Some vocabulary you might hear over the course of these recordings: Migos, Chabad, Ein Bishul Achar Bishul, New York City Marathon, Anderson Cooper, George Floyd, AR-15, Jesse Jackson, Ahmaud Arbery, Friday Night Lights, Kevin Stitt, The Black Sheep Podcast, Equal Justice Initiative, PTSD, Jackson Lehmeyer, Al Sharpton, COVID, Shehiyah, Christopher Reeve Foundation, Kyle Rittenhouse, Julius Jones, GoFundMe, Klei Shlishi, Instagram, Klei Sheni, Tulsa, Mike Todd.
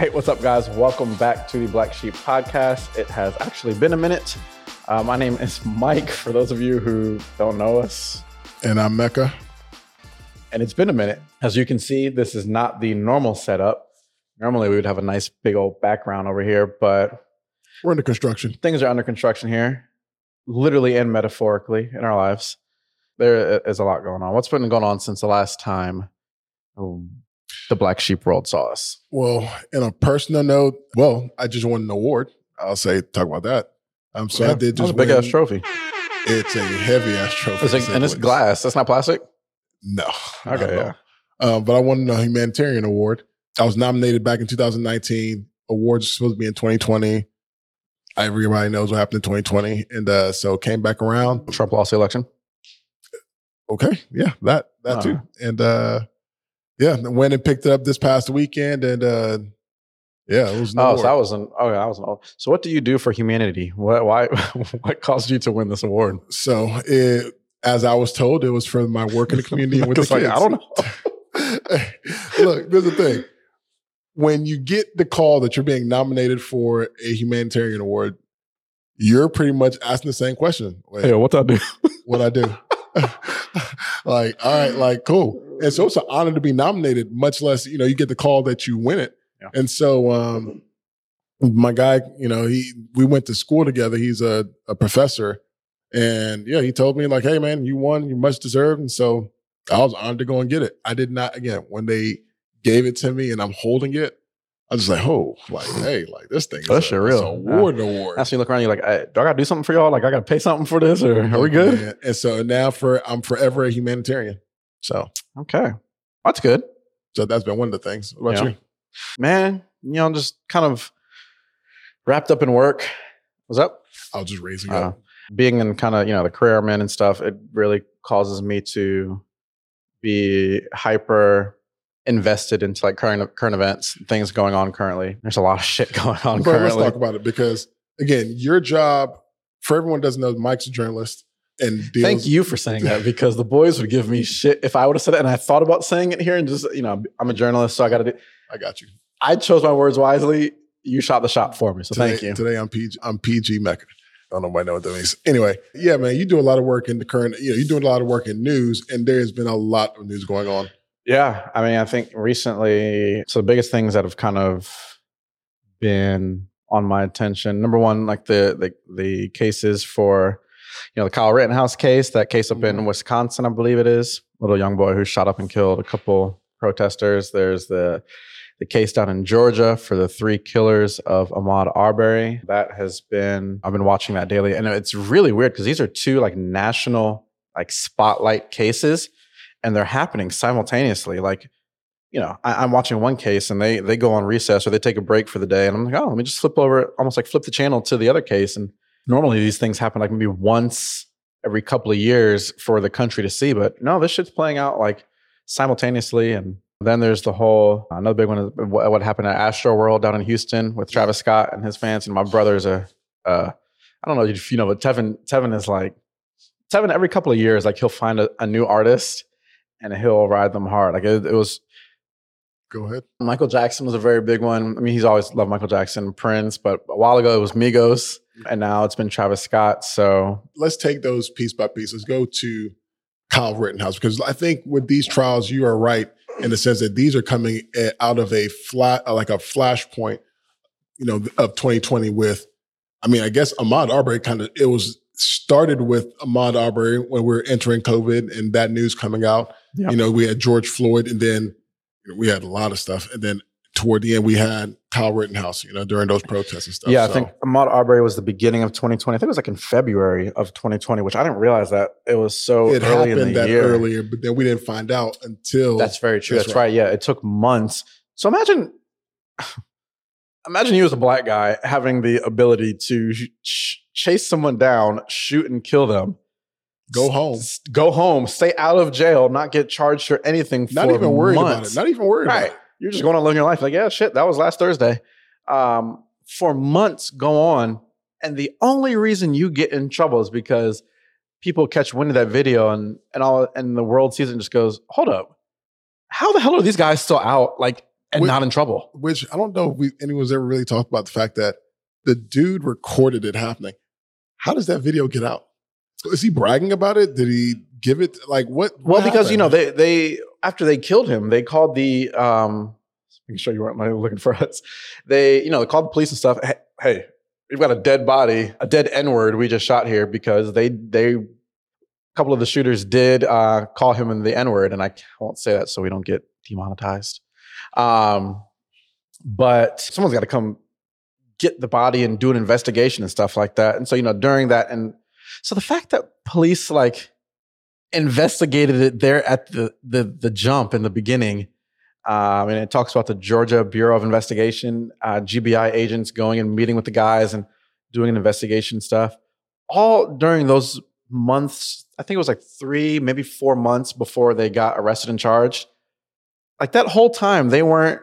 Hey, what's up, guys? Welcome back to the Black Sheep Podcast. It has actually been a minute. My name is Mike, for those of you who don't know us. And I'm Mecca. And it's been a minute. As you can see, this is not the normal setup. Normally, we would have a nice big old background over here, but... we're under construction. Things are under construction here, literally and metaphorically in our lives. There is a lot going on. What's been going on since the last time the Black Sheep world saw us? Well, in a personal note, I just won an award. I'll say, talk about that. I did just win. It's a big-ass trophy. It's a heavy-ass trophy. It's glass. That's not plastic? No. Okay, yeah. But I won a humanitarian award. I was nominated back in 2019. Awards were supposed to be in 2020. Everybody knows what happened in 2020. And so came back around. Trump lost the election. Okay. Yeah, that too. And went and picked it up this past weekend. And it was an award. So what do you do for humanity? What caused you to win this award? So as I was told, it was for my work in the community. With the kids. I don't know. Look, there's the thing. When you get the call that you're being nominated for a humanitarian award, you're pretty much asking the same question. Like, hey, what I do? What I do? Like, all right, like, cool. And so it's an honor to be nominated, much less, you get the call that you win it. Yeah. And so my guy, we went to school together. He's a professor. And yeah, he told me, like, hey, man, you won. You're much deserved. And so I was honored to go and get it. I did not, again, when they gave it to me and I'm holding it, I was just like, this thing is an award. That's when you look around, you're like, hey, do I got to do something for y'all? Like, I got to pay something for this, or are we good? Yeah. And so now I'm forever a humanitarian. So. Okay. That's good. So that's been one of the things. What about you? Man, just kind of wrapped up in work. What's up? I was just raising up. Being in kind of, the career men and stuff, it really causes me to be hyper invested into like current events, things going on currently. There's a lot of shit going on currently. Let's talk about it, because again, your job, for everyone who doesn't know, Mike's a journalist and deals. Thank you for saying that, because the boys would give me shit if I would have said it. And I thought about saying it here and just, I'm a journalist, so I got to do. I got you. I chose my words wisely. You shot the shot for me, so thank you. Today I'm PG Mecca. I don't know why I know what that means. Anyway, yeah, man, you do a lot of work in the current, you're doing a lot of work in news, and there's been a lot of news going on. Yeah. I mean, I think recently, so the biggest things that have kind of been on my attention, number one, like the cases for, the Kyle Rittenhouse case, that case up in Wisconsin, I believe it is, little young boy who shot up and killed a couple protesters. There's the case down in Georgia for the three killers of Ahmaud Arbery. That has been, I've been watching that daily. And it's really weird because these are two like national, like spotlight cases, and they're happening simultaneously. Like, I'm watching one case and they go on recess or they take a break for the day. And I'm like, oh, let me just flip over, almost like flip the channel to the other case. And normally these things happen like maybe once every couple of years for the country to see. But no, this shit's playing out like simultaneously. And then there's the whole, another big one is what happened at Astroworld down in Houston with Travis Scott and his fans. And my brother's I don't know if you know, but Tevin is like, Tevin every couple of years, like he'll find a new artist and he'll ride them hard. Like it was. Go ahead. Michael Jackson was a very big one. I mean, he's always loved Michael Jackson, Prince, but a while ago it was Migos and now it's been Travis Scott. So let's take those piece by piece. Let's go to Kyle Rittenhouse, because I think with these trials, you are right. In the sense that these are coming out of a flashpoint, of 2020 with, I mean, I guess Ahmaud Arbery it was started with Ahmaud Arbery when we were entering COVID and that news coming out. Yep. We had George Floyd, and then we had a lot of stuff. And then toward the end, we had Kyle Rittenhouse, during those protests and stuff. Yeah, I think Ahmaud Arbery was the beginning of 2020. I think it was like in February of 2020, which I didn't realize that it was so early in the year. It happened that earlier, but then we didn't find out until... That's very true. That's right. Yeah, it took months. So imagine you as a black guy having the ability to chase someone down, shoot and kill them. Go home, stay out of jail, not get charged for anything for months. Not even worried about it. You're just going on living your life. Like, yeah, shit, that was last Thursday. For months go on. And the only reason you get in trouble is because people catch wind of that video and the world sees it and just goes, hold up. How the hell are these guys still out? Like, and not in trouble. Which I don't know if anyone's ever really talked about the fact that the dude recorded it happening. How does that video get out? Is he bragging about it? Did he give it? Like what? Well, happened? Because, you know, they after they killed him, they called the making sure you weren't looking for us. They, you know, they called the police and stuff. Hey, we've got a dead body, a dead N-word we just shot here, because they a couple of the shooters did call him the N-word, and I won't say that so we don't get demonetized. But someone's got to come get the body and do an investigation and stuff like that. And so, you know, during that, and so the fact that police like investigated it there at the jump in the beginning, and it talks about the Georgia Bureau of Investigation, GBI agents going and meeting with the guys and doing an investigation and stuff, all during those months. I think it was like 3, maybe 4 months before they got arrested and charged. Like that whole time, they weren't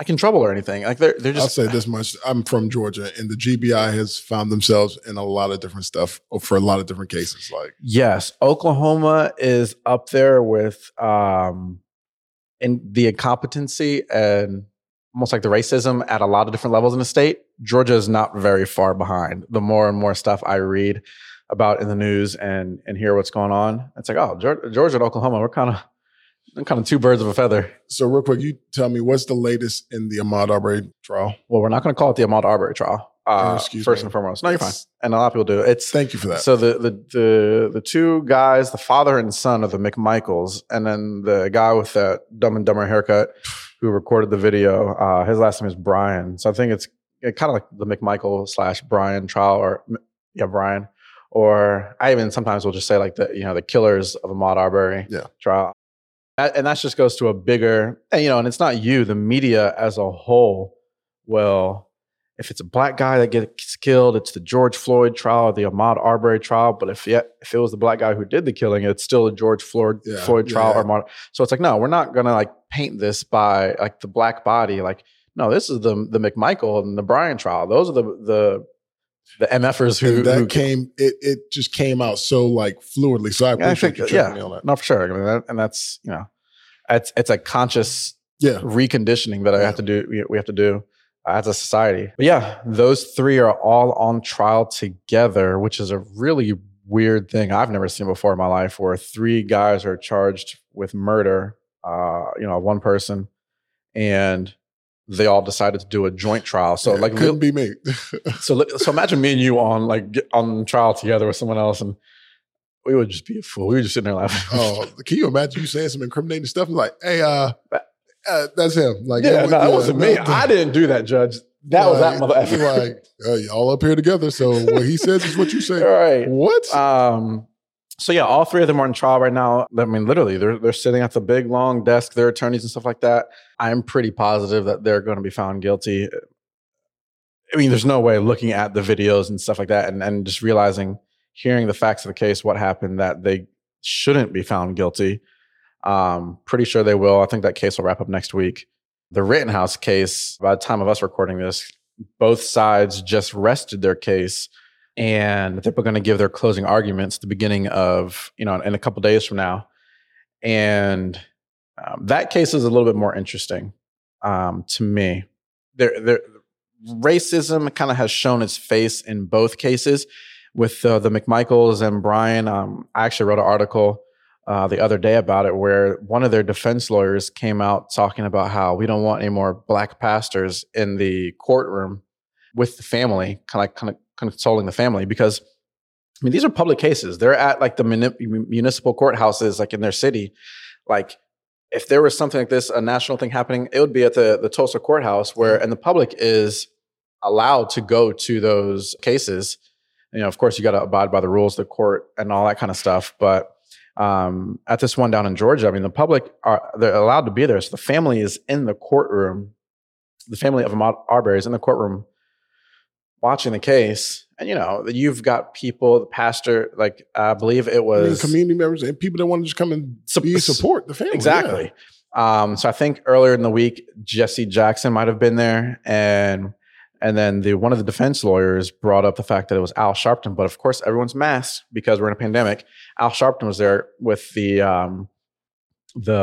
like in trouble or anything. Like they're just. I'll say this much: I'm from Georgia, and the GBI has found themselves in a lot of different stuff for a lot of different cases. Like yes, Oklahoma is up there with in the incompetency and almost like the racism at a lot of different levels in the state. Georgia is not very far behind. The more and more stuff I read about in the news and hear what's going on, it's like, oh, Georgia and Oklahoma, we're kind of two birds of a feather. So real quick, you tell me, what's the latest in the Ahmaud Arbery trial? Well, we're not going to call it the Ahmaud Arbery trial. First and foremost. No, you're fine. And a lot of people do. Thank you for that. So the two guys, the father and son of the McMichaels, and then the guy with the Dumb and Dumber haircut who recorded the video, his last name is Brian. So I think it's kind of like the McMichael / Brian trial, or yeah, Brian. Or I even sometimes will just say like the killers of Ahmaud Arbery trial. And that just goes to a bigger, and it's not the media as a whole. Well, if it's a black guy that gets killed, it's the George Floyd trial or the Ahmaud Arbery trial. But if it was the black guy who did the killing, it's still a George Floyd trial or Ahmaud. So it's like, no, we're not going to like paint this by like the black body. Like, no, this is the McMichael and the Bryan trial. Those are the MFers who came. It just came out so like fluidly. So I appreciate you checking me on that. No, for sure. I mean, that's it's a conscious reconditioning that I have to do. We have to do as a society. But yeah, those three are all on trial together, which is a really weird thing I've never seen before in my life, where three guys are charged with murder. One person, and they all decided to do a joint trial. So like, couldn't be me. so imagine me and you on trial together with someone else, and we would just be a fool. We would just sitting there laughing. Oh, can you imagine you saying some incriminating stuff? I'm like, hey, that's him. Like, that wasn't me. I didn't do that, Judge. That was that mother effer. Like, y'all up here together, so what he says is what you say. All right. What? So yeah, all three of them are in trial right now. I mean, literally, they're sitting at the big long desk, their attorneys and stuff like that. I'm pretty positive that they're going to be found guilty. I mean, there's no way, looking at the videos and stuff like that, and just realizing, hearing the facts of the case, what happened, that they shouldn't be found guilty. Pretty sure they will. I think that case will wrap up next week. The Rittenhouse case, by the time of us recording this, both sides just rested their case. And they're going to give their closing arguments the beginning of, in a couple of days from now. And that case is a little bit more interesting to me. Racism kind of has shown its face in both cases with the McMichaels and Brian. I actually wrote an article the other day about it, where one of their defense lawyers came out talking about how we don't want any more black pastors in the courtroom with the family, kind of consoling the family, because I mean, these are public cases. They're at like the municipal courthouses, like in their city. Like if there was something like this, a national thing happening, it would be at the Tulsa courthouse, where, and the public is allowed to go to those cases. Of course you got to abide by the rules of the court and all that kind of stuff. But at this one down in Georgia, I mean, the public they're allowed to be there. So the family is in the courtroom. The family of Ahmaud Arbery is in the courtroom watching the case, and you've got people, the pastor, like I believe it was community members and people that want to just come and support the family. Exactly. Yeah. So I think earlier in the week, Jesse Jackson might have been there, and then one of the defense lawyers brought up the fact that it was Al Sharpton, but of course everyone's masked because we're in a pandemic. Al Sharpton was there with the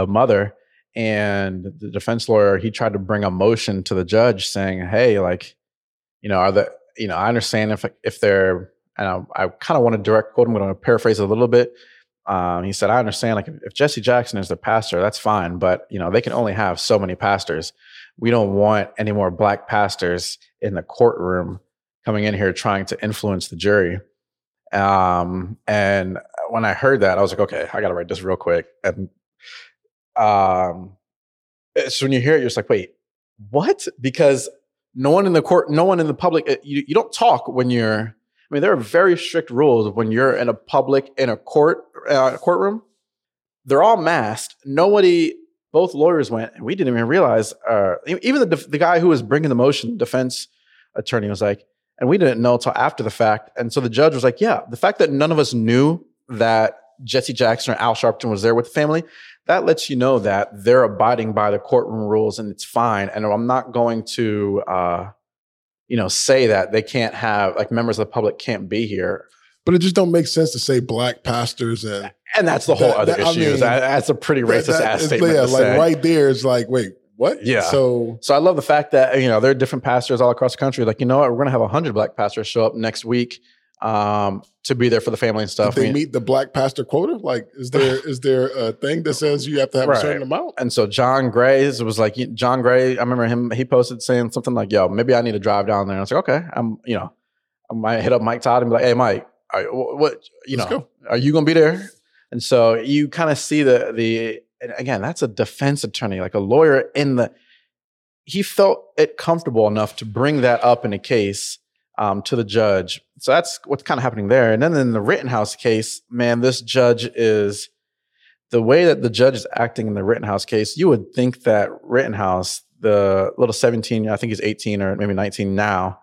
mother And the defense lawyer, he tried to bring a motion to the judge saying, hey, like, you know, are the, you know, I understand if they're, and I kind of want to direct quote him, but I'm going to paraphrase a little bit. He said, I understand, like, if Jesse Jackson is the pastor, that's fine. But, you know, they can only have so many pastors. We don't want any more black pastors in the courtroom coming in here trying to influence the jury. And when I heard that, I was like, okay, I got to write this real quick. And so when you hear it, you're just like, wait, what? Because no one in the court, no one in the public, you don't talk when you're, I mean, there are very strict rules when you're in a public, in a court, courtroom. They're all masked. Nobody, both lawyers went, and we didn't even realize, even the guy who was bringing the motion, defense attorney, was like, and we didn't know until after the fact. And so the judge was like, yeah, the fact that none of us knew that Jesse Jackson or Al Sharpton was there with the family, that lets you know that they're abiding by the courtroom rules and it's fine. And I'm not going to, say that they can't have, like, members of the public can't be here. But it just don't make sense to say black pastors. And that's the whole other issue. I mean, that's a pretty racist ass statement. Yeah, like right there is like, wait, what? Yeah. So I love the fact that, you know, there are different pastors all across the country. Like, you know what? We're going to have 100 black pastors show up next week to be there for the family and stuff. Did they meet the black pastor quota? Like, is there a thing that says you have to have a certain amount? And so John Gray, I remember him, he posted saying something like, yo, maybe I need to drive down there. And I was like, okay, I might hit up Mike Todd and be like, hey, Mike, are you going to be there? And so you kind of see the, and again, that's a defense attorney, like a lawyer he felt it comfortable enough to bring that up in a case to the judge. So that's what's kind of happening there. And then in the Rittenhouse case, man, this judge is, the way that the judge is acting in the Rittenhouse case, you would think that Rittenhouse, the little 17, I think he's 18 or maybe 19 now,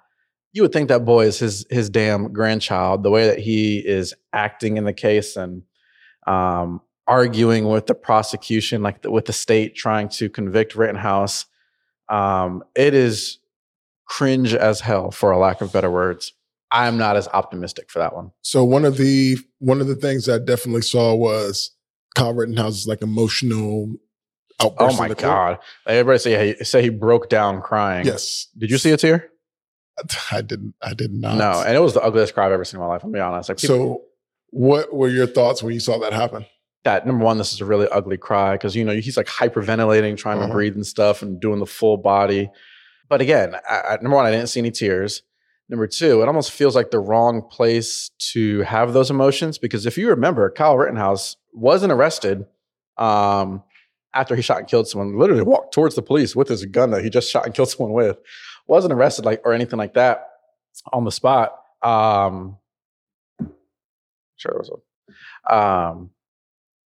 you would think that boy is his damn grandchild, the way that he is acting in the case and arguing with the prosecution, like with the state trying to convict Rittenhouse. It is cringe as hell, for a lack of better words. I'm not as optimistic for that one. So one of the things I definitely saw was Kyle Rittenhouse's like emotional outburst. Oh my God. Everybody say he broke down crying. Yes. Did you see a tear? I did not. No. And it was the ugliest cry I've ever seen in my life. I'll be honest. Like, so what were your thoughts when you saw that happen? That, number one, this is a really ugly cry because, you know, he's like hyperventilating, trying to breathe and stuff and doing the full body. But again, number one, I didn't see any tears. Number two, it almost feels like the wrong place to have those emotions, because if you remember, Kyle Rittenhouse wasn't arrested after he shot and killed someone, literally walked towards the police with his gun that he just shot and killed someone with, wasn't arrested like or anything like that on the spot. Sure, there was one.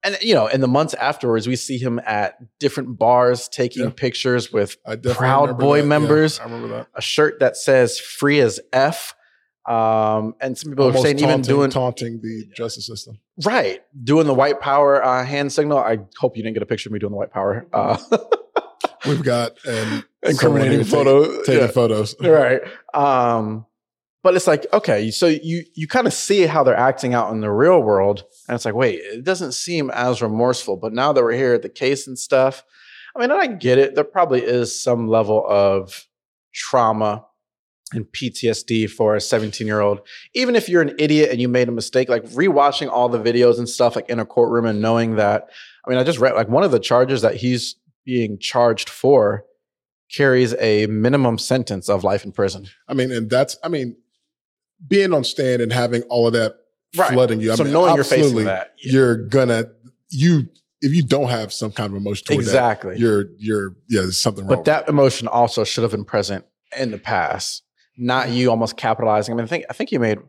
And, you know, in the months afterwards, we see him at different bars taking pictures with Proud Boy members. Yeah, I remember that. A shirt that says "Free as F," and some people almost are saying taunting the justice system. Right, doing the white power hand signal. I hope you didn't get a picture of me doing the white power. We've got incriminating photos, taking photos. Right, but it's like, okay, so you kind of see how they're acting out in the real world. And it's like, wait, it doesn't seem as remorseful. But now that we're here at the case and stuff, I mean, and I get it. There probably is some level of trauma and PTSD for a 17-year-old. Even if you're an idiot and you made a mistake, like rewatching all the videos and stuff like in a courtroom and knowing that, I mean, I just read like one of the charges that he's being charged for carries a minimum sentence of life in prison. I mean, and that's, I mean, being on stand and having all of that flooding you. I mean, knowing you're facing that, if you don't have some kind of emotion toward that, there's something wrong. But that emotion also should have been present in the past, not you almost capitalizing. I mean, I think you made,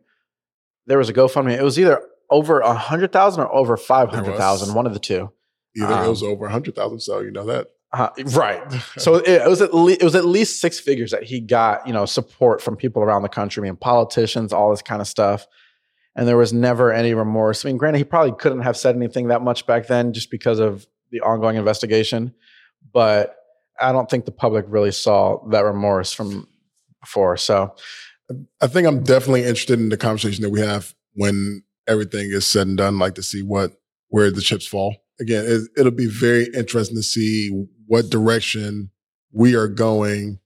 there was a GoFundMe. It was either over 100,000 or over 500,000, one of the two. Either it was over 100,000, so you know that. Right. So it was at least six figures that he got, you know, support from people around the country, I mean, politicians, all this kind of stuff. And there was never any remorse. I mean, granted, he probably couldn't have said anything that much back then just because of the ongoing investigation. But I don't think the public really saw that remorse from before. So I think I'm definitely interested in the conversation that we have when everything is said and done, like to see where the chips fall. again, it'll be very interesting to see what direction we are going,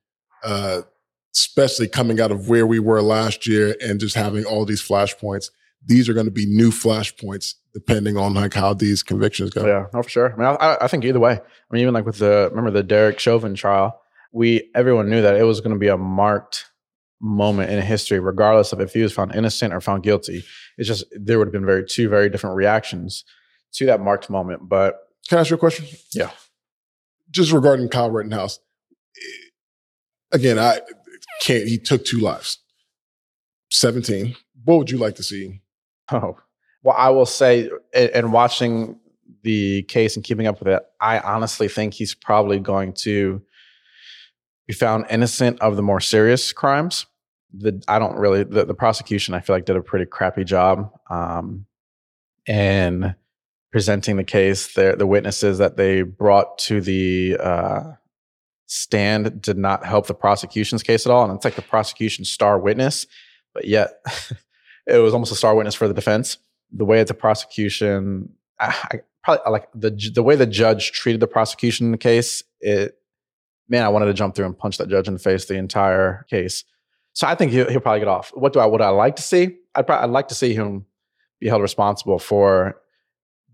especially coming out of where we were last year and just having all these flashpoints. These are going to be new flashpoints depending on like how these convictions go. Yeah, no, for sure. I mean, I think either way. I mean, even like with the Derek Chauvin trial, everyone knew that it was going to be a marked moment in history, regardless of if he was found innocent or found guilty. It's just there would have been two very different reactions to that marked moment. But can I ask you a question? Yeah. Just regarding Kyle Rittenhouse, again, he took two lives, 17. What would you like to see? Oh, well, I will say, and watching the case and keeping up with it, I honestly think he's probably going to be found innocent of the more serious crimes. The prosecution, I feel like, did a pretty crappy job in presenting the case. The witnesses that they brought to the stand did not help the prosecution's case at all. And it's like the prosecution's star witness, but yet it was almost a star witness for the defense. The way that the prosecution, the way the judge treated the prosecution in the case, I wanted to jump through and punch that judge in the face the entire case. So I think he'll probably get off. What I like to see? I'd like to see him be held responsible for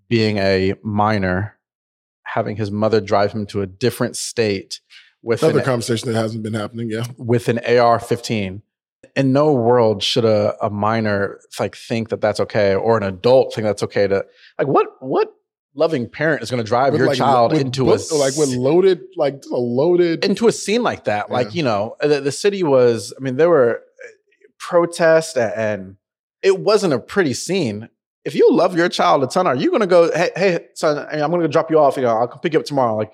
being a minor, having his mother drive him to a different state with another conversation that hasn't been happening. Yeah, with an AR-15. In no world should a minor think that that's okay, or an adult think that's okay to what loving parent is going to drive your child into a scene like that. Yeah. Like, you know, the city was, I mean, there were protests and it wasn't a pretty scene. If you love your child a ton, are you going to go, hey son, I'm going to drop you off. You know, I'll come pick you up tomorrow. Like,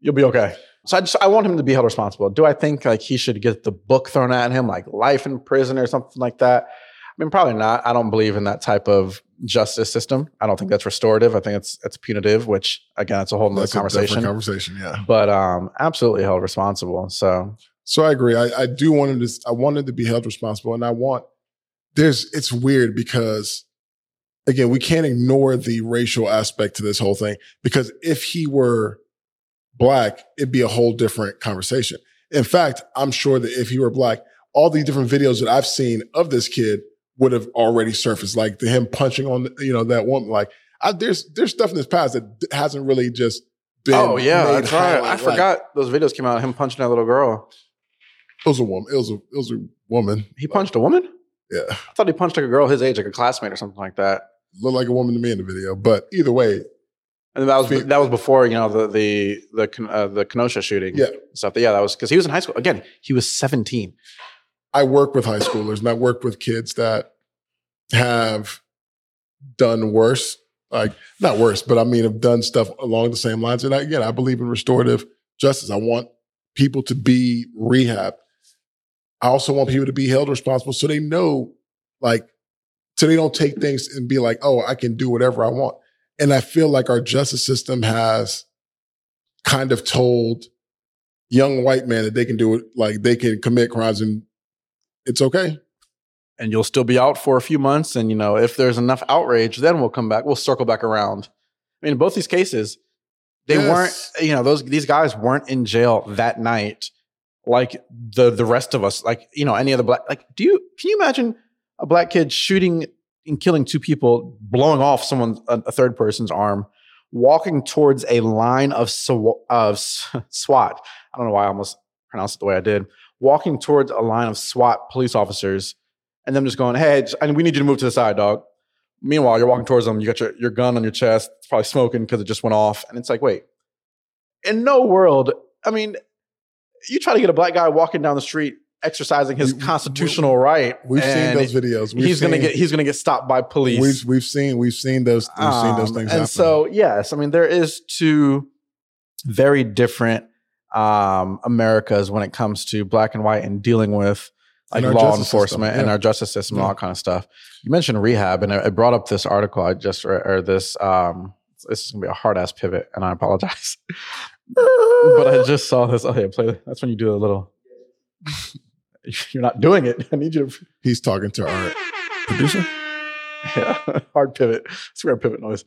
you'll be okay. So I want him to be held responsible. Do I think he should get the book thrown at him, like life in prison or something like that? I mean, probably not. I don't believe in that type of justice system. I don't think that's restorative. I think it's punitive, which again, it's a whole nother conversation. Yeah. But absolutely held responsible. So I agree. I do want him to. I want him to be held responsible, and I want. It's weird because, again, we can't ignore the racial aspect to this whole thing. Because if he were Black, it'd be a whole different conversation. In fact, I'm sure that if he were Black, all the different videos that I've seen of this kid would have already surfaced, like him punching on, that woman. Like, there's stuff in his past that hasn't really just been. Oh yeah, that's right. I forgot those videos came out. Him punching that little girl. It was a woman. It was a woman. He punched a woman. Yeah, I thought he punched a girl his age, a classmate or something like that. Looked like a woman to me in the video, but either way. And that was before, the Kenosha shooting. Yeah. Stuff. Yeah, that was because he was in high school. Again, he was 17. I work with high schoolers and I work with kids that have done worse, not worse, but I mean, have done stuff along the same lines. And again, I believe in restorative justice. I want people to be rehabbed. I also want people to be held responsible so they know, so they don't take things and be like, oh, I can do whatever I want. And I feel like our justice system has kind of told young white men that they can do it, they can commit crimes and it's okay. And you'll still be out for a few months. And, if there's enough outrage, then we'll come back. We'll circle back around. I mean, both these cases, they weren't, these guys weren't in jail that night like the rest of us, any other Black. Can you imagine a Black kid shooting and killing two people, blowing off a third person's arm, walking towards a line of SWAT. I don't know why I almost pronounced it the way I did. Walking towards a line of SWAT police officers and them just going, hey, we need you to move to the side, dog. Meanwhile, you're walking towards them. You got your gun on your chest. It's probably smoking because it just went off. And it's like, wait, in no world. I mean, you try to get a Black guy walking down the street exercising his constitutional right. We've seen those videos. He's going to get stopped by police. We've seen those things. And so, yes, I mean, there is two very different Americas when it comes to Black and white and dealing with law enforcement and our justice system and all that kind of stuff. You mentioned rehab, and I brought up this article I just read, or this. This is going to be a hard ass pivot, and I apologize. But I just saw this. Oh yeah, play. That's when you do a little. You're not doing it. I need you to. He's talking to our producer. Yeah, hard pivot. It's a rare pivot noise.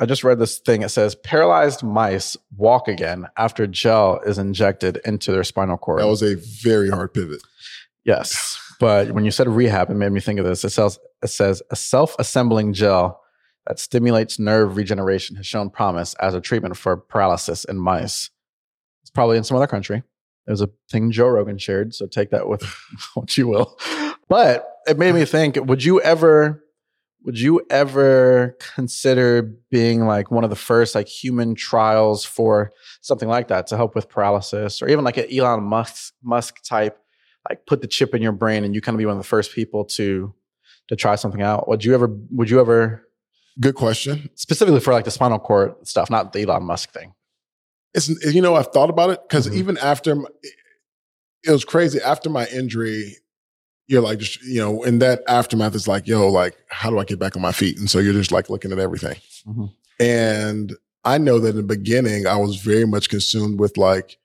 I just read this thing. It says, paralyzed mice walk again after gel is injected into their spinal cord. That was a very hard pivot. Yes. But when you said rehab, it made me think of this. It says a self-assembling gel that stimulates nerve regeneration has shown promise as a treatment for paralysis in mice. It's probably in some other country. It was a thing Joe Rogan shared, so take that with what you will. But it made me think, would you ever consider being like one of the first like human trials for something like that to help with paralysis, or even like an Elon Musk type, like put the chip in your brain and you kind of be one of the first people to try something out? Would you ever? Good question. Specifically for like the spinal cord stuff, not the Elon Musk thing. It's, you know, I've thought about it because even after it was crazy after my injury, you're like, just, you know, in that aftermath, it's like, yo, like, how do I get back on my feet? And so you're just like looking at everything. Mm-hmm. And I know that in the beginning, I was very much consumed with like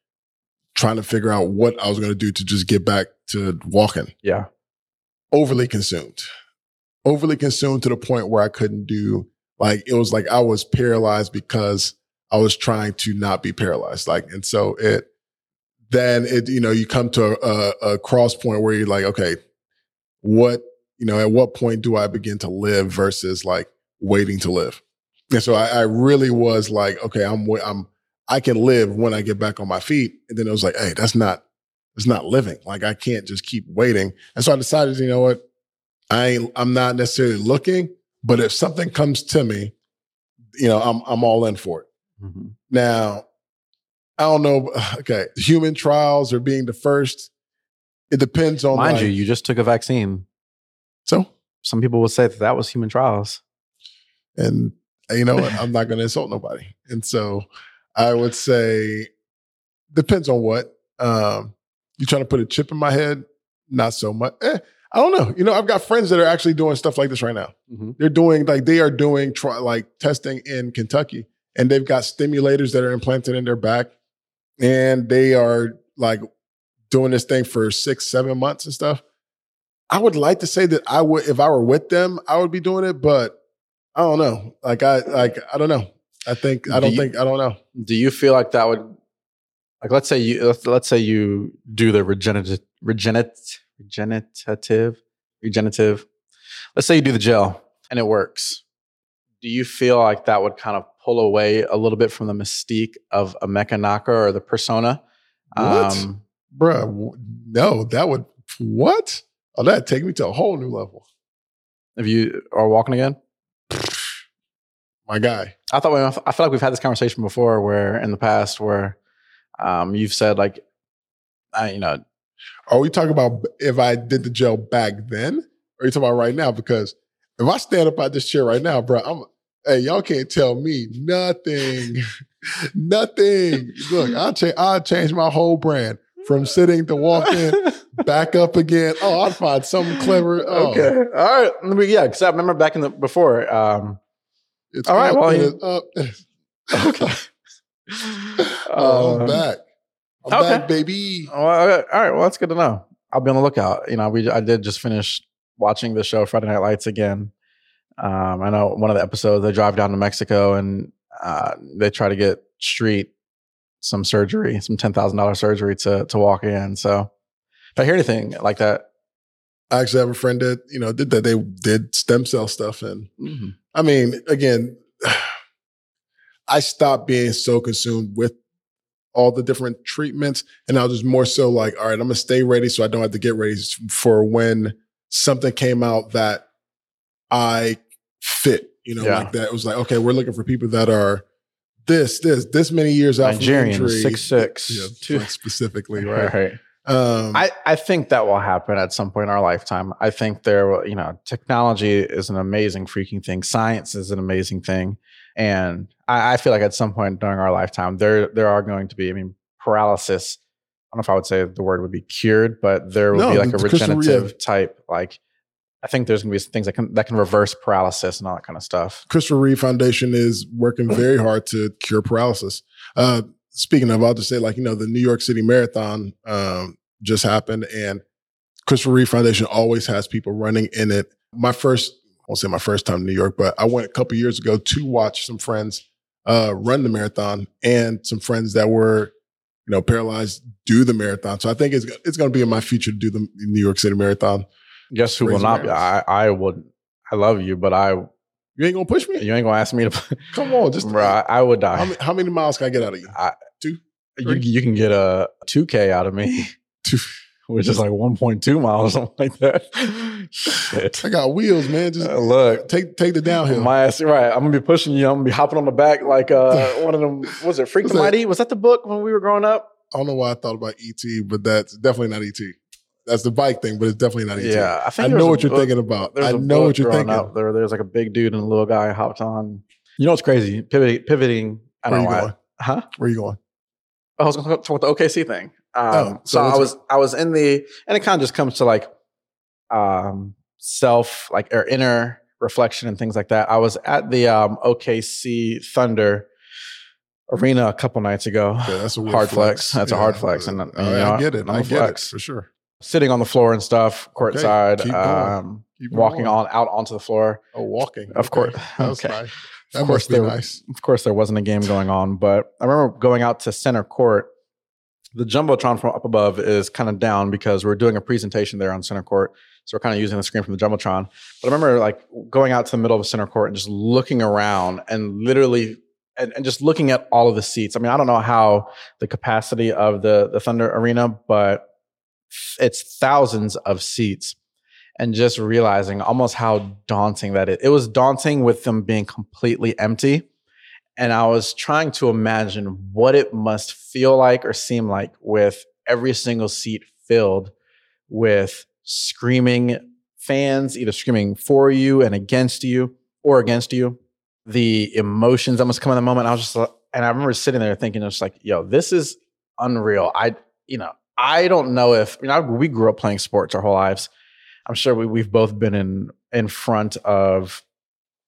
trying to figure out what I was going to do to just get back to walking. Yeah. Overly consumed to the point where I couldn't do, like, it was like I was paralyzed because I was trying to not be paralyzed. Like, and so then you know, you come to a cross point where you're like, okay, what, you know, at what point do I begin to live versus like waiting to live? And so I really was like, okay, I can live when I get back on my feet. And then it was like, hey, that's not living. Like, I can't just keep waiting. And so I decided, you know what? I'm not necessarily looking, but if something comes to me, you know, I'm all in for it. Mm-hmm. Now, I don't know. Okay. Human trials or being the first. It depends on. Mind you, you just took a vaccine. So? Some people will say that was human trials. And you know what? I'm not going to insult nobody. And so I would say, depends on what. You trying to put a chip in my head? Not so much. I don't know. You know, I've got friends that are actually doing stuff like this right now. Mm-hmm. They are doing testing in Kentucky, and they've got stimulators that are implanted in their back. And they are like doing this thing for 6-7 months and stuff. I would like to say that I would, if I were with them, I would be doing it, but I don't know. I don't know. I don't know. Do you feel like that would, like, let's say you do the regenerative. Let's say you do the gel and it works. Do you feel like that would kind of pull away a little bit from the mystique of a mecha knocker or the persona? What? Bruh, no, that would, what? Oh, that'd take me to a whole new level. If you are walking again? My guy. I feel like we've had this conversation before where in the past where you've said like, you know. Are we talking about if I did the gel back then? Or are you talking about right now? Because if I stand up out this chair right now, bro, hey, y'all can't tell me nothing. Nothing. Look, I'll change my whole brand from sitting to walking, back up again. Oh, I'll find something clever. Oh. Okay. All right. Yeah, because I remember back in the before. It's all right. Up. Okay. I'm back. I'm okay. Back, baby. All right. Well, that's good to know. I'll be on the lookout. You know, I did just finish watching the show Friday Night Lights again. I know one of the episodes, they drive down to Mexico and they try to get Street some surgery, some $10,000 surgery to walk in. So if I hear anything like that. I actually have a friend that, you know, did that. They did stem cell stuff. And I mean, again, I stopped being so consumed with all the different treatments. And I was just more so like, all right, I'm going to stay ready so I don't have to get ready for when something came out that I fit, you know, like that. It was like, okay, we're looking for people that are this many years out Nigerian, from injury. 6'6", yeah, two. Specifically, right? I think that will happen at some point in our lifetime. I think there will, you know, technology is an amazing freaking thing. Science is an amazing thing, and I feel like at some point during our lifetime, there are going to be. I mean, paralysis. I don't know if I would say the word would be cured, but there will be like a regenerative type, like. I think there's going to be things that can reverse paralysis and all that kind of stuff. Christopher Reeve Foundation is working very hard to cure paralysis. Speaking of, I'll just say, like, you know, the New York City Marathon just happened, and Christopher Reeve Foundation always has people running in it. My first won't say my first time in New York, but I went a couple years ago to watch some friends run the marathon, and some friends that were, you know, paralyzed do the marathon. So I think it's going to be in my future to do the New York City Marathon. Guess who will not be? I would. I love you, but you ain't gonna push me. You ain't gonna ask me to. Come on, just bro. I would die. How many miles can I get out of you? 2. You can get a 2K out of me, which is like 1.2 miles or something like that. Shit, I got wheels, man. Just look, take the downhill. My ass, right? I'm gonna be pushing you. I'm gonna be hopping on the back like one of them. Was it Freak the Mighty? Was that the book when we were growing up? I don't know why I thought about ET, but that's definitely not ET. That's the bike thing, but it's definitely not ET. Yeah, I know what you're thinking about. I know what you're thinking. There's like a big dude and a little guy hopped on. You know what's crazy? Pivoting. I don't know why. Huh? Where are you going? I was going to talk about the OKC thing. So I was in the, and it kind of just comes to like self, like or inner reflection and things like that. I was at the OKC Thunder arena a couple nights ago. Yeah, that's a hard flex. That's a hard flex. And I get it. I get it for sure. Sitting on the floor and stuff, courtside, walking on out onto the floor. Oh, walking. Of course. Okay. Nice. That must be nice. Of course, there wasn't a game going on, but I remember going out to center court. The Jumbotron from up above is kind of down because we're doing a presentation there on center court. So we're kind of using the screen from the Jumbotron. But I remember like going out to the middle of the center court and just looking around and literally and just looking at all of the seats. I mean, I don't know how the capacity of the Thunder Arena, but it's thousands of seats, and just realizing almost how daunting that is. It was daunting with them being completely empty. And I was trying to imagine what it must feel like or seem like with every single seat filled with screaming fans, either screaming for you and against you or against you. The emotions that must come in the moment. I was just, and I remember sitting there thinking, it's like, yo, this is unreal. I don't know if, we grew up playing sports our whole lives. I'm sure we've both been in front of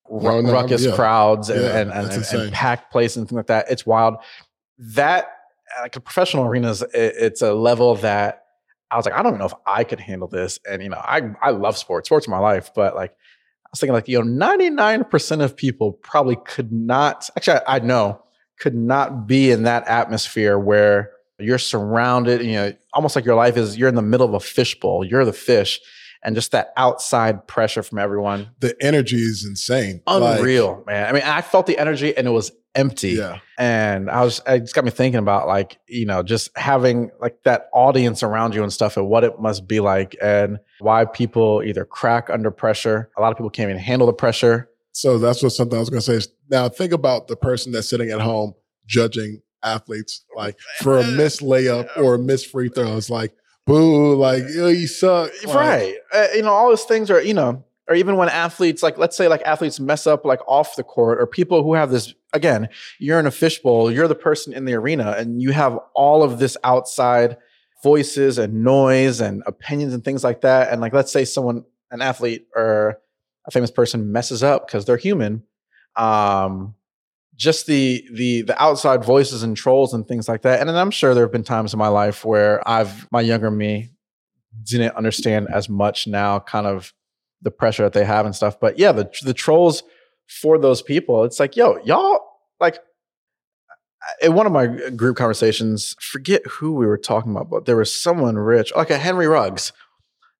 ruckus crowds and packed places and things like that. It's wild. That, like a professional arenas, it's a level that I was like, I don't even know if I could handle this. And, I love sports. Sports are my life. But, like, I was thinking, like, 99% of people probably could not be in that atmosphere where you're surrounded, almost like your life is, you're in the middle of a fishbowl. You're the fish. And just that outside pressure from everyone. The energy is insane. Unreal, man. I mean, I felt the energy and it was empty. Yeah. And it just got me thinking about just having like that audience around you and stuff and what it must be like and why people either crack under pressure. A lot of people can't even handle the pressure. So that's what something I was going to say is, now think about the person that's sitting at home judging athletes, like for a missed layup or a missed free throw. It's like, boo, like, you suck. Right. All those things are, or even when athletes, like, let's say like athletes mess up like off the court, or people who have this, again, you're in a fishbowl, you're the person in the arena, and you have all of this outside voices and noise and opinions and things like that. And like, let's say an athlete or a famous person messes up because they're human. Just the outside voices and trolls and things like that. And then I'm sure there have been times in my life where my younger me didn't understand as much now, kind of the pressure that they have and stuff. But yeah, the trolls for those people, it's like, yo, y'all, like, in one of my group conversations, forget who we were talking about, but there was someone rich, like a Henry Ruggs.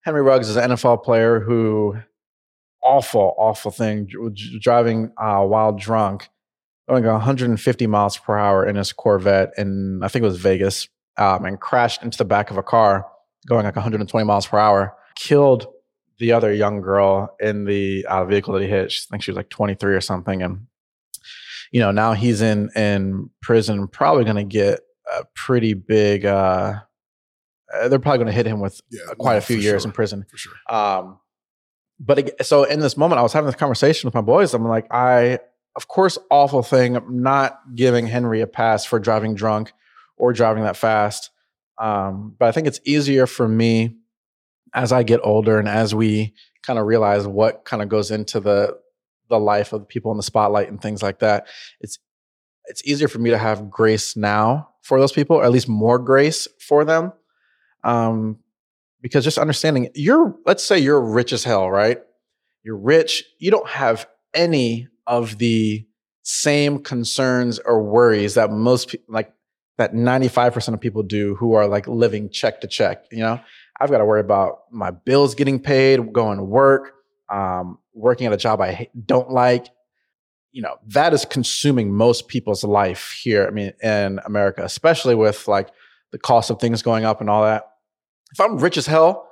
Henry Ruggs is an NFL player who, awful thing, driving while drunk. Going 150 miles per hour in his Corvette, and I think it was Vegas, and crashed into the back of a car going like 120 miles per hour. Killed the other young girl in the vehicle that he hit. I think she was like 23 or something. And now he's in prison. Probably going to get a pretty big. They're probably going to hit him with quite a few years in prison. For sure. So in this moment, I was having this conversation with my boys. I'm like, of course, awful thing. I'm not giving Henry a pass for driving drunk or driving that fast. But I think it's easier for me as I get older and as we kind of realize what kind of goes into the life of the people in the spotlight and things like that. It's easier for me to have grace now for those people, or at least more grace for them. Because just understanding, let's say you're rich as hell, right? you're rich, you don't have any of the same concerns or worries that most people, like that 95% of people do who are like living check to check. You know, I've got to worry about my bills getting paid, going to work, working at a job I don't like. You know, that is consuming most people's life here. I mean, in America, especially with like the cost of things going up and all that. If I'm rich as hell,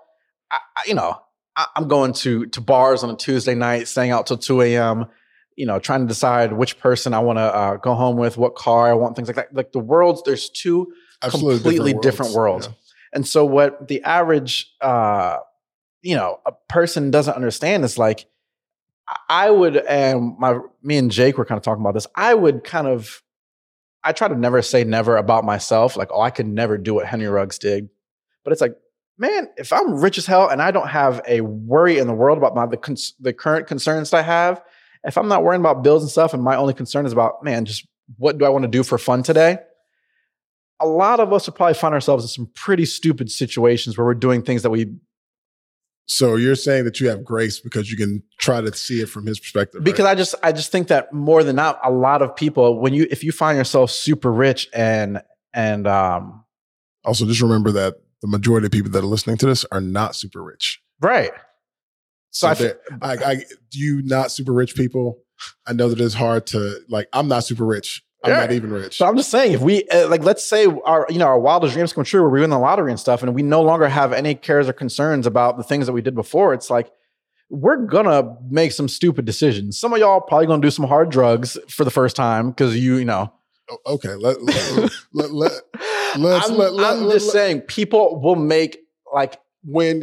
I'm going to bars on a Tuesday night, staying out till 2 a.m., you know, trying to decide which person I want to go home with, what car I want, things like that. Like the worlds, there's two absolutely completely different worlds. Yeah. And so what the average, a person doesn't understand is like, me and Jake were kind of talking about this. I try to never say never about myself. Like, oh, I could never do what Henry Ruggs did. But it's like, man, if I'm rich as hell and I don't have a worry in the world about the current concerns that I have, if I'm not worrying about bills and stuff, and my only concern is about, man, just what do I want to do for fun today? A lot of us will probably find ourselves in some pretty stupid situations where we're doing things that we... So you're saying that you have grace because you can try to see it from his perspective. Because right? I just think that more than not, a lot of people, if you find yourself super rich and also just remember that the majority of people that are listening to this are not super rich. Right. So not super rich people, I know that it's hard to like, I'm not super rich. I'm not even rich. So I'm just saying, if we let's say our wildest dreams come true, where we win the lottery and stuff, and we no longer have any cares or concerns about the things that we did before, it's like we're gonna make some stupid decisions. Some of y'all probably gonna do some hard drugs for the first time because you know. Okay, I'm just saying, people will make like when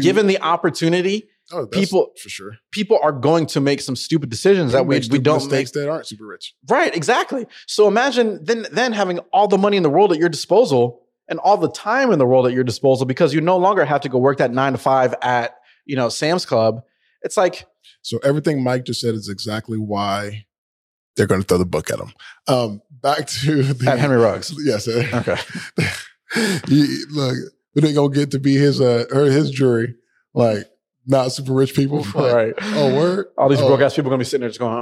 given the opportunity. Oh, people for sure. People are going to make some stupid decisions that we don't make that aren't super rich. Right, exactly. So imagine then having all the money in the world at your disposal and all the time in the world at your disposal because you no longer have to go work that 9 to 5 at Sam's Club. It's like, so everything Mike just said is exactly why they're going to throw the book at him. Back to at Henry Ruggs. Yes. Okay. Look, we didn't go get to be his jury. Like. Not super rich people. Like, right. Oh, word. All these broke ass people going to be sitting there just going,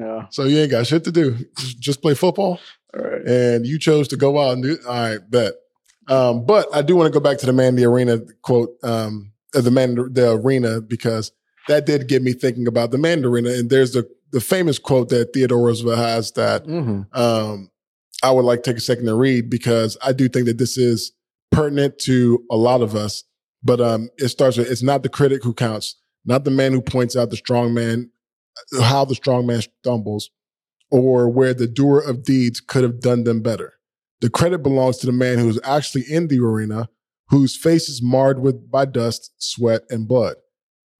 Yeah. So you ain't got shit to do. Just play football. All right. And you chose to go out and do, all right, bet. But I do want to go back to the man in the arena quote, the man in the arena, because that did get me thinking about the man in the arena. And there's the famous quote that Theodore Roosevelt has that I would like to take a second to read because I do think that this is pertinent to a lot of us. But it starts with, it's not the critic who counts, not the man who points out the strong man, how the strong man stumbles, or where the doer of deeds could have done them better. The credit belongs to the man who is actually in the arena, whose face is marred by dust, sweat, and blood,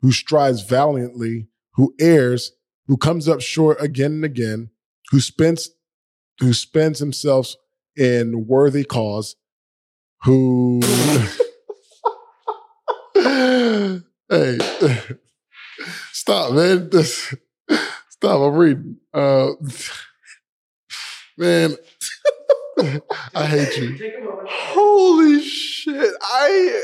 who strives valiantly, who errs, who comes up short again and again, who spends himself in worthy cause, who... Hey, stop, man. Stop, I'm reading. Man, I hate you. Holy shit. I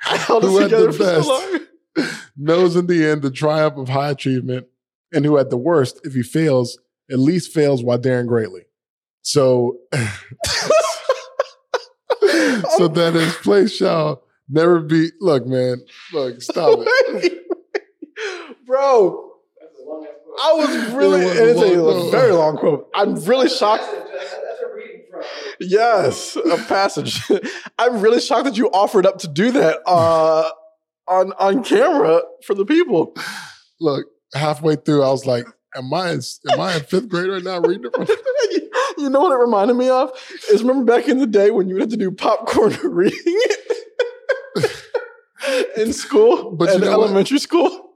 held us together for so long. Knows in the end the triumph of high achievement, and who at the worst, if he fails, at least fails while daring greatly. So that his place shall... Never be, look, man, look, stop it. Bro, that's a long ass quote. It's a very long quote. I'm really shocked. That's a reading from. Yes, a passage. I'm really shocked that you offered up to do that on camera for the people. Look, halfway through, I was like, am I in fifth grade right now reading it from? You know what it reminded me of? Is remember back in the day when you would have to do popcorn reading it? In school, but in elementary school,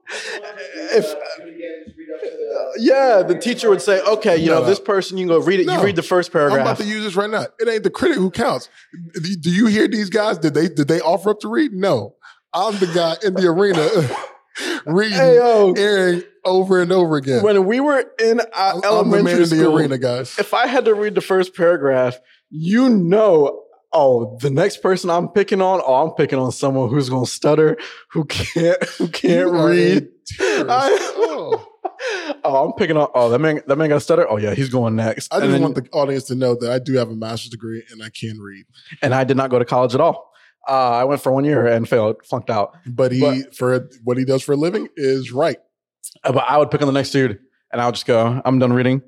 the teacher would say, okay, this person, you can go read it. No, you read the first paragraph. I'm about to use this right now. It ain't the critic who counts. Do you hear these guys? Did they offer up to read? No. I'm the guy in the arena reading, airing over and over again. When we were in elementary school, I'm the man in the arena, guys. If I had to read the first paragraph, oh, the next person I'm picking on, oh, I'm picking on someone who's going to stutter, who can't read. I'm picking on, oh, that man got to stutter. Oh, yeah, he's going next. I just want the audience to know that I do have a master's degree and I can read. And I did not go to college at all. I went for 1 year and failed, flunked out. But for what he does for a living is right. But I would pick on the next dude and I would just go, I'm done reading.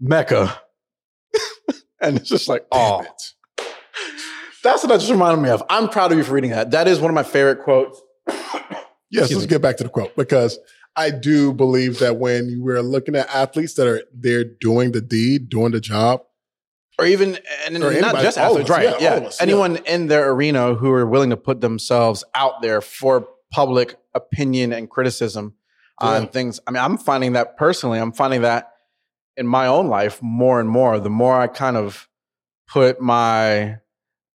Mecca. And it's just like, oh. That's what that just reminded me of. I'm proud of you for reading that. That is one of my favorite quotes. Yes, let's get back to the quote, because I do believe that when we're looking at athletes that are there doing the deed, doing the job. Or even, and or not just athletes, right? Yeah. Anyone in their arena who are willing to put themselves out there for public opinion and criticism on things. I mean, I'm finding that personally. I'm finding that in my own life more and more. The more I kind of put my...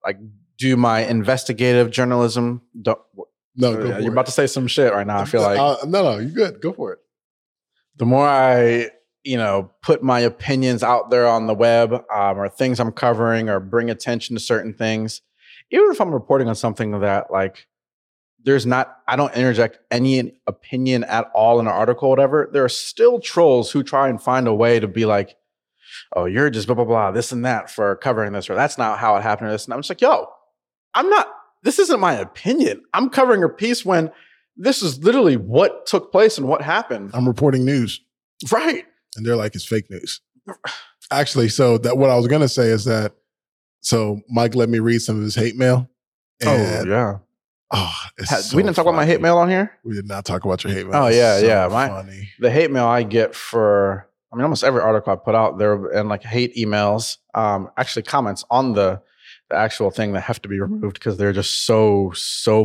like do my investigative journalism. You're about to say some shit right now. I feel like you're good. Go for it. The more I, put my opinions out there on the web, or things I'm covering, or bring attention to certain things, even if I'm reporting on something that like there's not, I don't interject any opinion at all in an article, or whatever. There are still trolls who try and find a way to be like, oh, you're just blah, blah, blah, this and that for covering this, or that's not how it happened, or this. And I'm just like, yo, this isn't my opinion. I'm covering a piece when this is literally what took place and what happened. I'm reporting news. Right. And they're like, it's fake news. Actually, so that what I was going to say is that, so Mike let me read some of his hate mail. And, oh, yeah. Oh, we didn't talk about my hate mail on here? We did not talk about your hate mail. Oh, yeah, yeah. The hate mail I get for... I mean, almost every article I put out there and like hate emails, actually comments on the actual thing that have to be removed because they're just so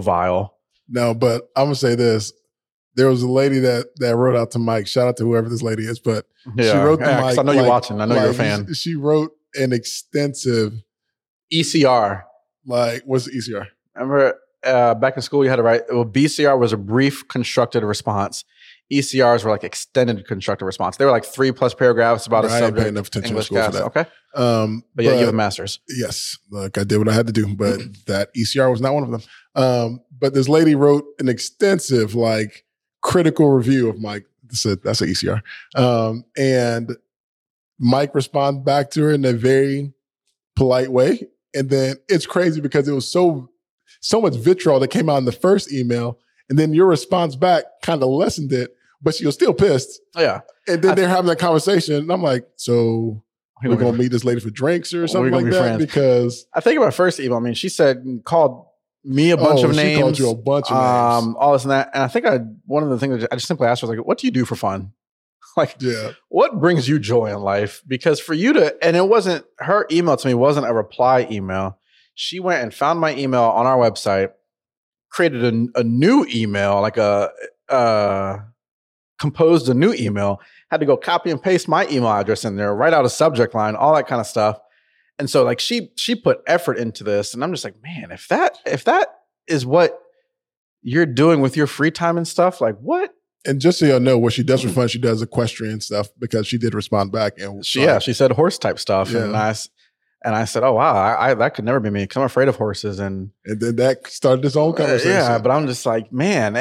vile. No, but I'm going to say this. There was a lady that wrote out to Mike. Shout out to whoever this lady is, but she wrote to Mike. I know you're watching. I know you're a fan. She wrote an extensive ECR. Like, what's the ECR? I remember back in school, you had to write, well, BCR was a brief constructed response. ECRs were like extended constructive response. They were like 3+ paragraphs about a subject. I didn't pay enough attention English to school for that. Okay. But yeah, you have a master's. Yes. Like I did what I had to do, but that ECR was not one of them. But this lady wrote an extensive, like critical review of Mike. That's an ECR. And Mike responded back to her in a very polite way. And then it's crazy because it was so much vitriol that came out in the first email. And then your response back kind of lessened it, but she was still pissed. Oh, yeah. And then they're having that conversation. And I'm like, so we're going to meet this lady for drinks or something like that? Friends. Because I think about first email. I mean, she called me a bunch of names. She called you a bunch of names. All this and that. And I think one of the things that I just simply asked her was like, what do you do for fun? Like, what brings you joy in life? Because for you to, and it wasn't, her email to me wasn't a reply email. She went and found my email on our website, created a new email, like composed a new email, had to go copy and paste my email address in there, write out a subject line, all that kind of stuff. And so like she put effort into this. And I'm just like, man, if that is what you're doing with your free time and stuff, like what? And just so y'all know, what she does for fun, she does equestrian stuff because she did respond back. And she said horse type stuff. Yeah. And I said, oh, wow, I that could never be me because I'm afraid of horses. And then that started its own conversation. Yeah, but I'm just like, man.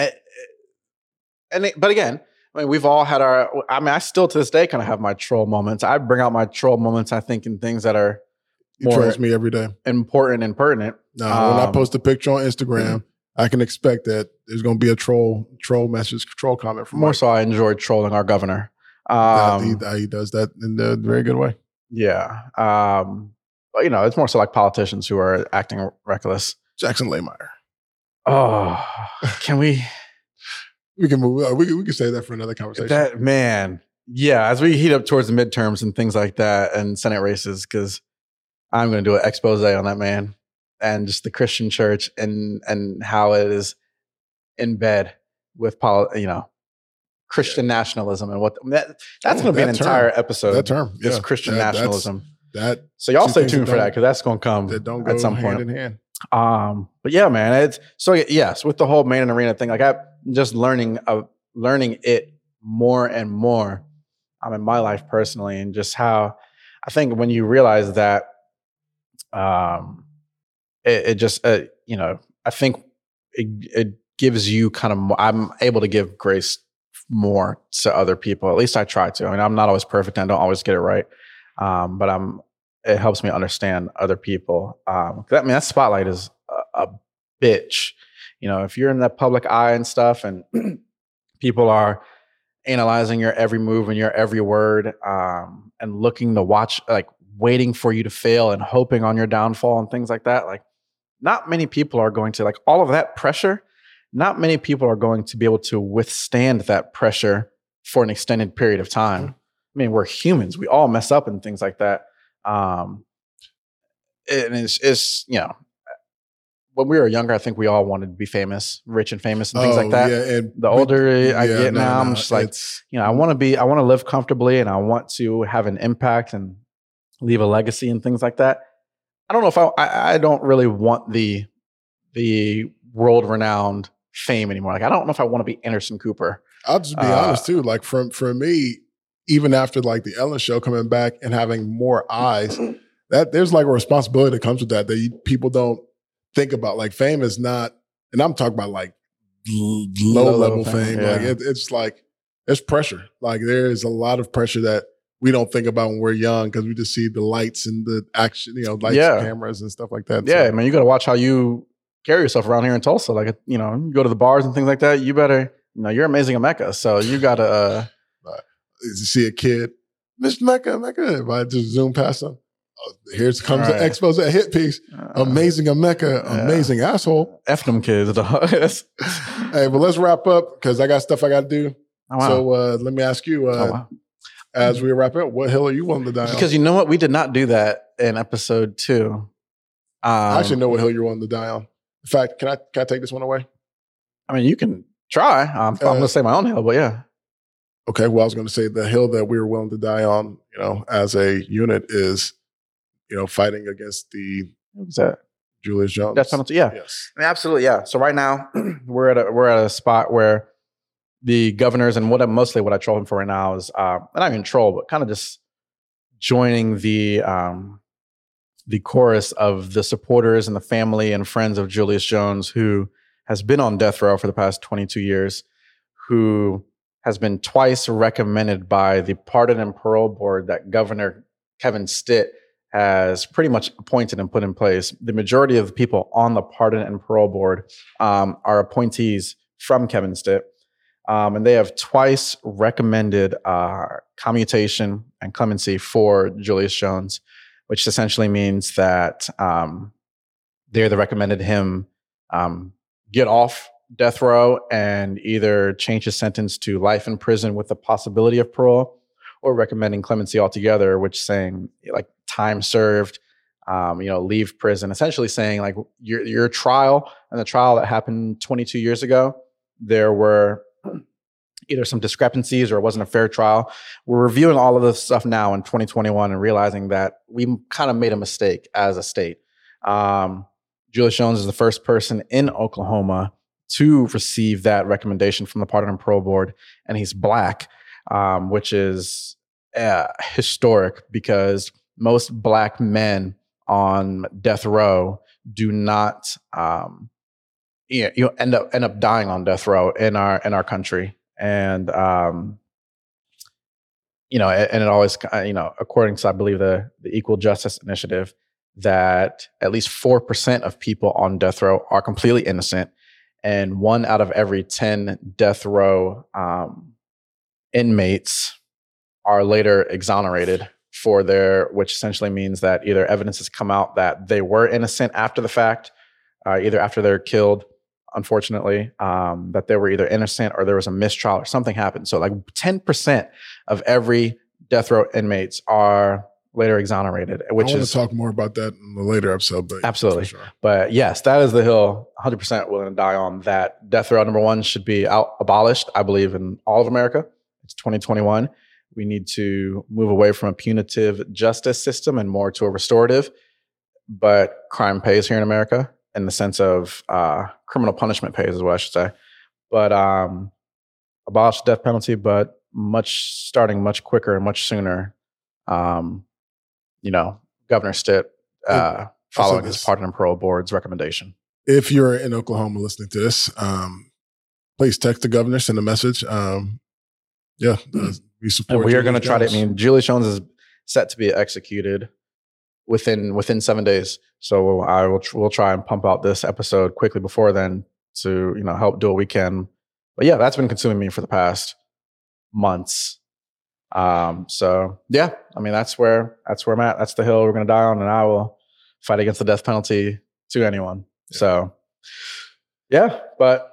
But again, I mean, we've all had I still to this day kind of have my troll moments. I bring out my troll moments, I think, in things that are more trolls me every day. Important and pertinent. No, when I post a picture on Instagram, I can expect that there's going to be a troll message, troll comment from More so, I enjoy trolling our governor. He does that in a very good way. Yeah. It's more so like politicians who are acting reckless. Jackson Lehmeyer. Oh, can we? We can move on. We can save that for another conversation. That man. Yeah. As we heat up towards the midterms and things like that and Senate races, because I'm going to do an expose on that man and just the Christian church and how it is in bed with, Christian nationalism and what that's going to be an entire episode. That term. It's Christian nationalism. So y'all stay tuned for that because that's going to come at some point. Hand in hand. But yeah, man, with the whole main and arena thing, like I'm just learning it more and more. In my life personally, and just how I think when you realize that, I think it gives you kind of, I'm able to give grace more to other people. At least I try to. I mean, I'm not always perfect. I don't always get it right. It helps me understand other people. That spotlight is a bitch. You know, if you're in the public eye and stuff and people are analyzing your every move and your every word, and looking to watch, like waiting for you to fail and hoping on your downfall and things like that, like not many people are going to, like all of that pressure, not many people are going to be able to withstand that pressure for an extended period of time. I mean, we're humans. We all mess up and things like that. It's you know, when we were younger, I think we all wanted to be famous, rich and famous and things like that. Yeah, the older I get now, I'm just like, you know, I want to live comfortably and I want to have an impact and leave a legacy and things like that. I don't know if I don't really want the world renowned fame anymore. Like, I don't know if I want to be Anderson Cooper. I'll just be honest too. Like for me, even after like the Ellen show, coming back and having more eyes, that there's like a responsibility that comes with that people don't think about. Like fame is not, and I'm talking about like low level fame. Yeah. Like it's like, it's pressure. Like there is a lot of pressure that we don't think about when we're young because we just see the lights and the action, you know, lights and cameras and stuff like that. Yeah, so, man, you got to watch how you carry yourself around here in Tulsa. Like, you know, you go to the bars and things like that, you better, you know, you're amazing at Mecca. So you got to, see a kid, Mr. Mecca. If I just zoom past him, here comes the expose, that hit piece. Amazing Mecca, amazing asshole. F them kids. Hey, but let's wrap up because I got stuff I got to do. Oh, wow. So let me ask you, as we wrap up, what hill are you willing to die on? Because you know what? We did not do that in episode 2. I actually know what hill you're willing to die on. In fact, can I take this one away? I mean, you can try. I'm going to say my own hill, but yeah. Okay, well, I was going to say the hill that we were willing to die on, you know, as a unit is, you know, fighting against Julius Jones death penalty. Yeah, yes, I mean, absolutely. Yeah. So right now we're at a spot where the governors and mostly what I troll him for right now is, not even troll, but kind of just joining the chorus of the supporters and the family and friends of Julius Jones, who has been on death row for the past 22 years, who has been twice recommended by the Pardon and Parole Board that Governor Kevin Stitt has pretty much appointed and put in place. The majority of the people on the Pardon and Parole Board are appointees from Kevin Stitt. And they have twice recommended commutation and clemency for Julius Jones, which essentially means that they're the recommended him get off death row and either change his sentence to life in prison with the possibility of parole, or recommending clemency altogether, which saying like time served, you know, leave prison, essentially saying like your trial and the trial that happened 22 years ago, there were either some discrepancies or it wasn't a fair trial. We're reviewing all of this stuff now in 2021 and realizing that we kind of made a mistake as a state. Julius Jones is the first person in Oklahoma to receive that recommendation from the Pardon and Parole Board, and he's Black, which is historic because most Black men on death row do not, you know, end up dying on death row in our country, and you know, and it always, you know, according to I believe the Equal Justice Initiative, that at least 4% of people on death row are completely innocent. And 1 out of every 10 death row inmates are later exonerated for which essentially means that either evidence has come out that they were innocent after the fact, either after they're killed, unfortunately, that they were either innocent or there was a mistrial or something happened. So like 10% of every death row inmates are later exonerated, which I want to talk more about that in the later episode. But absolutely. Sure. But yes, that is the hill 100% willing to die on, that death row number 1 should be abolished, I believe, in all of America. It's 2021. We need to move away from a punitive justice system and more to a restorative. But crime pays here in America, in the sense of criminal punishment pays is what I should say. But abolish the death penalty, but starting much quicker and much sooner. You know, Governor Stitt following his Pardon and Parole Board's recommendation. If you're in Oklahoma listening to this, please text the governor, send a message. We support. And we are going to try to. I mean, Julius Jones is set to be executed within 7 days, so we'll try and pump out this episode quickly before then to help do what we can. But yeah, that's been consuming me for the past months. So yeah, I mean that's where I'm at. That's the hill we're going to die on, and I will fight against the death penalty to anyone. Yeah. So yeah, but.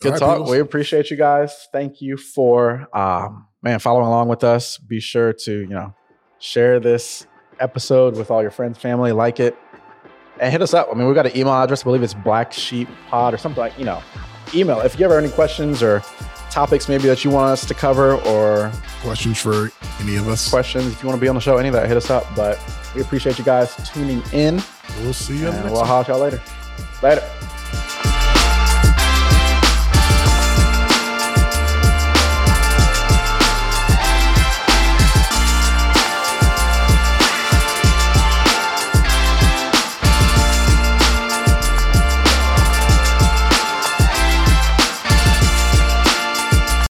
Good right, talk. People. We appreciate you guys. Thank you for following along with us. Be sure to, share this episode with all your friends, family, like it, and hit us up. I mean, we've got an email address. I believe it's blacksheeppod or something email. If you ever have any questions or topics maybe that you want us to cover or questions for any of us. Questions, if you want to be on the show, any of that, hit us up. But we appreciate you guys tuning in. We'll see you next time. We'll holler at y'all later.